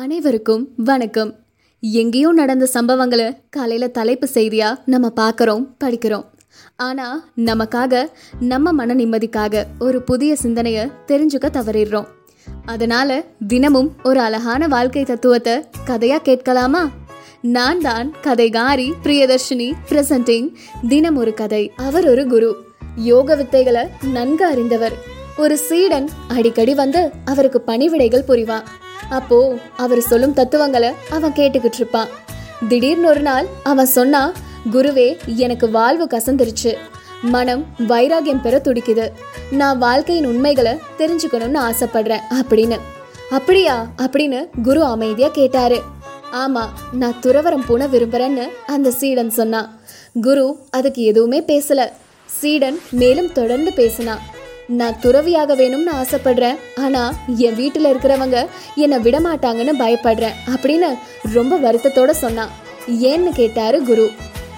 அனைவருக்கும் வணக்கம். எங்கேயோ நடந்த சம்பவங்களை காலையில் தலைப்பு செய்தியாக நம்ம பார்க்குறோம், படிக்கிறோம். ஆனால் நமக்காக, நம்ம மன நிம்மதிக்காக ஒரு புதிய சிந்தனையை தெரிஞ்சுக்க தவறிடுறோம். அதனால் தினமும் ஒரு அழகான வாழ்க்கை தத்துவத்தை கதையாக கேட்கலாமா? நான் தான் கதைகாரி பிரியதர்ஷினி, பிரசன்டிங் தினம் ஒரு கதை. அவர் ஒரு குரு, யோக வித்தைகளை நன்கு அறிந்தவர். ஒரு சீடன் அடிக்கடி வந்து அவருக்கு பணிவிடைகள் புரிவான். அப்போ அவர் சொல்லும் தத்துவங்களை அவன் கேட்டுக்கிட்டு இருப்பான். திடீர்னு ஒரு நாள் அவன் சொன்னா, குருவே, எனக்கு வாழ்வு கசந்துருச்சு, மனம் வைராகியம் பெற துடிக்குது, நான் வாழ்க்கையின் உண்மைகளை தெரிஞ்சுக்கணும்னு ஆசைப்படுறேன் அப்படின்னு. அப்படியா அப்படின்னு குரு அமைதியா கேட்டாரு. ஆமா, நான் துறவரம் போன விரும்புறேன்னு அந்த சீடன் சொன்னான். குரு அதுக்கு எதுவுமே பேசல. சீடன் மேலும் தொடர்ந்து பேசினான். நான் துறவியாக வேணும்னு ஆசைப்படுறேன், ஆனால் என் வீட்டில் இருக்கிறவங்க என்னை விடமாட்டாங்கன்னு பயப்படுறேன் அப்படின்னு ரொம்ப வருத்தத்தோடு சொன்னான். ஏன்னு கேட்டார் குரு.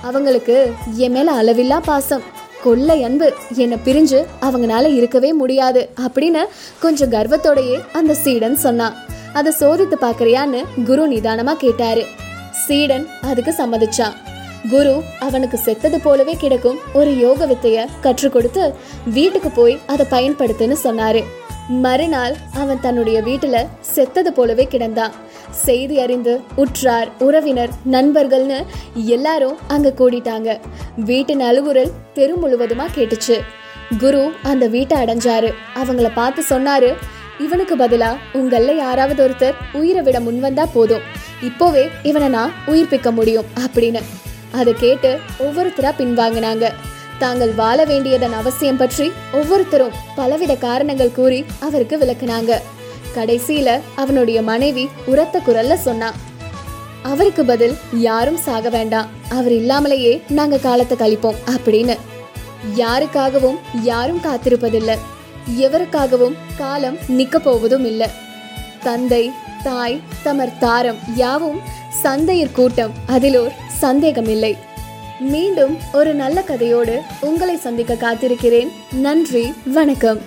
அவங்களுக்கு என் மேலே அளவில்லா பாசம், கொள்ளை அன்பு, என்னை பிரிஞ்சு அவங்களால இருக்கவே முடியாது அப்படின்னு கொஞ்சம் கர்வத்தோடையே அந்த சீடன் சொன்னான். அதை சோதித்து பார்க்குறியான்னு குரு நிதானமாக கேட்டார். சீடன் அதுக்கு சம்மதிச்சான். குரு அவனுக்கு செத்தது போலவே கிடைக்கும் ஒரு யோக வித்தையை கற்றுக் கொடுத்து வீட்டுக்கு போய் அதை பயன்படுத்துன்னு சொன்னாரு. மறுநாள் அவன் தன்னுடைய வீட்டுல செத்தது போலவே கிடந்தான். செய்தி அறிந்து உற்றார், உறவினர், நண்பர்கள்னு எல்லாரும் அங்க கூடிட்டாங்க. வீட்டின் அலுவல் தெரு முழுவதுமா கேட்டுச்சு. குரு அந்த வீட்டை அடைஞ்சாரு. அவங்கள பார்த்து சொன்னாரு, இவனுக்கு பதிலா உங்கள யாராவது ஒருத்தர் உயிரை விட முன்வந்தா போதும், இப்போவே இவனை நான் உயிர்ப்பிக்க முடியும் அப்படின்னு. அதை கேட்டு ஒவ்வொருத்தரா பின்வாங்கினாங்க. தாங்கள் வாழ வேண்டியதன் அவசியம் பற்றி ஒவ்வொருத்தரும் பலவித காரணங்கள் கூறி அவருக்கு விளக்குனாங்க. கடைசியில அவனுடைய மனைவி உரத்த குரல்ல சொன்னா, அவருக்கு பதில் யாரும் சாக வேண்டாம், அவர் இல்லாமலேயே நாங்க காலத்தை கழிப்போம் அப்படின்னு. யாருக்காகவும் யாரும் காத்திருப்பதில்லை, எவருக்காகவும் காலம் நிக்க போவதும் இல்லை. தந்தை தாய் தமர் தாரம் யாவும் சந்தையர் கூட்டம், அதிலோர் சந்தேகமில்லை. மீண்டும் ஒரு நல்ல கதையோடு உங்களை சந்திக்க காத்திருக்கிறேன். நன்றி, வணக்கம்.